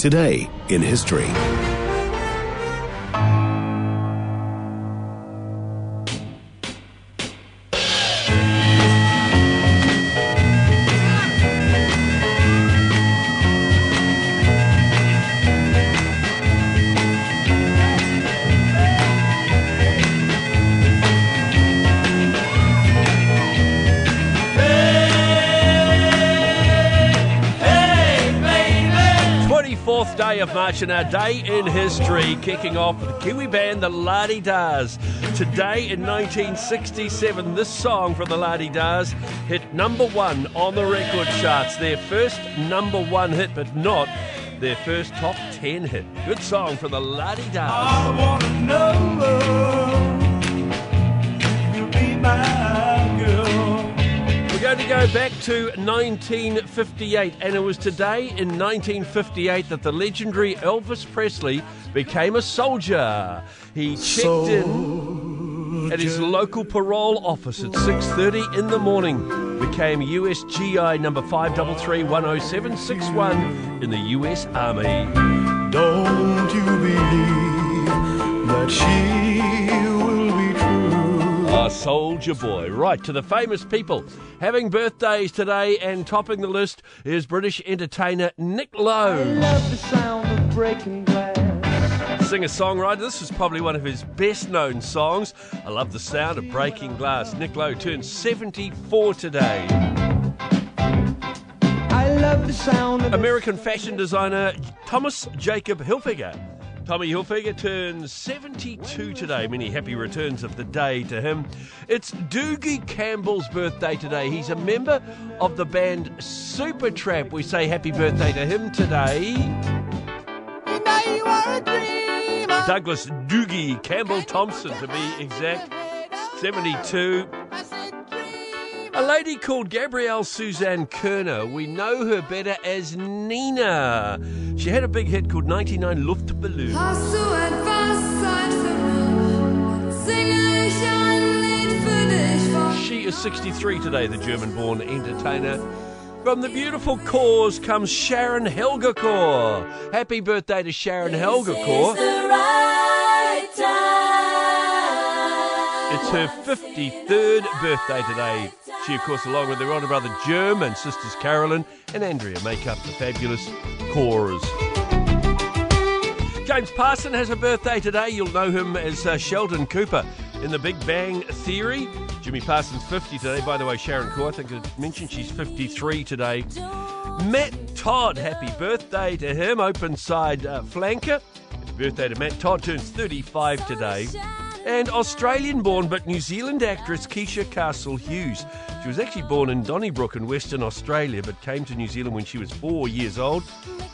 Today in History. Of March and our day in history, kicking off with the Kiwi band the La De Das. Today in 1967, this song from the La De Das hit number one on the record charts. Their first number one hit, but not their first top 10 hit. Good song from the La De Das. I want to know you'll be my girl. We're going to go back to 1958, and it was today in 1958 that the legendary Elvis Presley became a soldier. He checked in at his local parole office at 6:30 in the morning, became USGI number 533-10761 in the US Army. Don't you believe that she will be true? A soldier boy, right to the famous people. Having birthdays today and topping the list is British entertainer Nick Lowe. I love the sound of breaking glass. Singer-songwriter, this is probably one of his best-known songs. I love the sound of breaking glass. Nick Lowe turns 74 today. I love the sound of American fashion designer Thomas Jacob Hilfiger. Tommy Hilfiger turns 72 today. Many happy returns of the day to him. It's Doogie Campbell's birthday today. He's a member of the band Supertramp. We say happy birthday to him today. You know you are a dreamer. Douglas Doogie Campbell Thompson, to be exact, 72. A lady called Gabrielle Suzanne Kerner, we know her better as Nina. She had a big hit called 99 Luftballons. She is 63 today, the German-born entertainer. From the beautiful Corrs comes Sharon Helgekor. Happy birthday to Sharon Helgekor. It's her 53rd birthday today. She, of course, along with their older brother Germ and sisters Carolyn and Andrea, make up the fabulous Corrs. James Parson has a birthday today. You'll know him as Sheldon Cooper in The Big Bang Theory. Jimmy Parson's 50 today. By the way, Sharon Cor, I think I mentioned she's 53 today. Matt Todd, happy birthday to him, open side flanker. Happy birthday to Matt Todd, turns 35 today. And Australian-born but New Zealand actress Keisha Castle-Hughes. She was actually born in Donnybrook in Western Australia but came to New Zealand when she was 4 years old.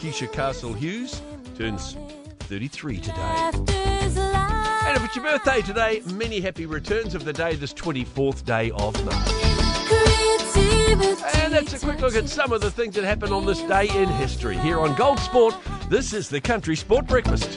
Keisha Castle-Hughes turns 33 today. And if it's your birthday today, many happy returns of the day, this 24th day of March. And that's a quick look at some of the things that happened on this day in history. Here on Gold Sport, this is the Country Sport Breakfast.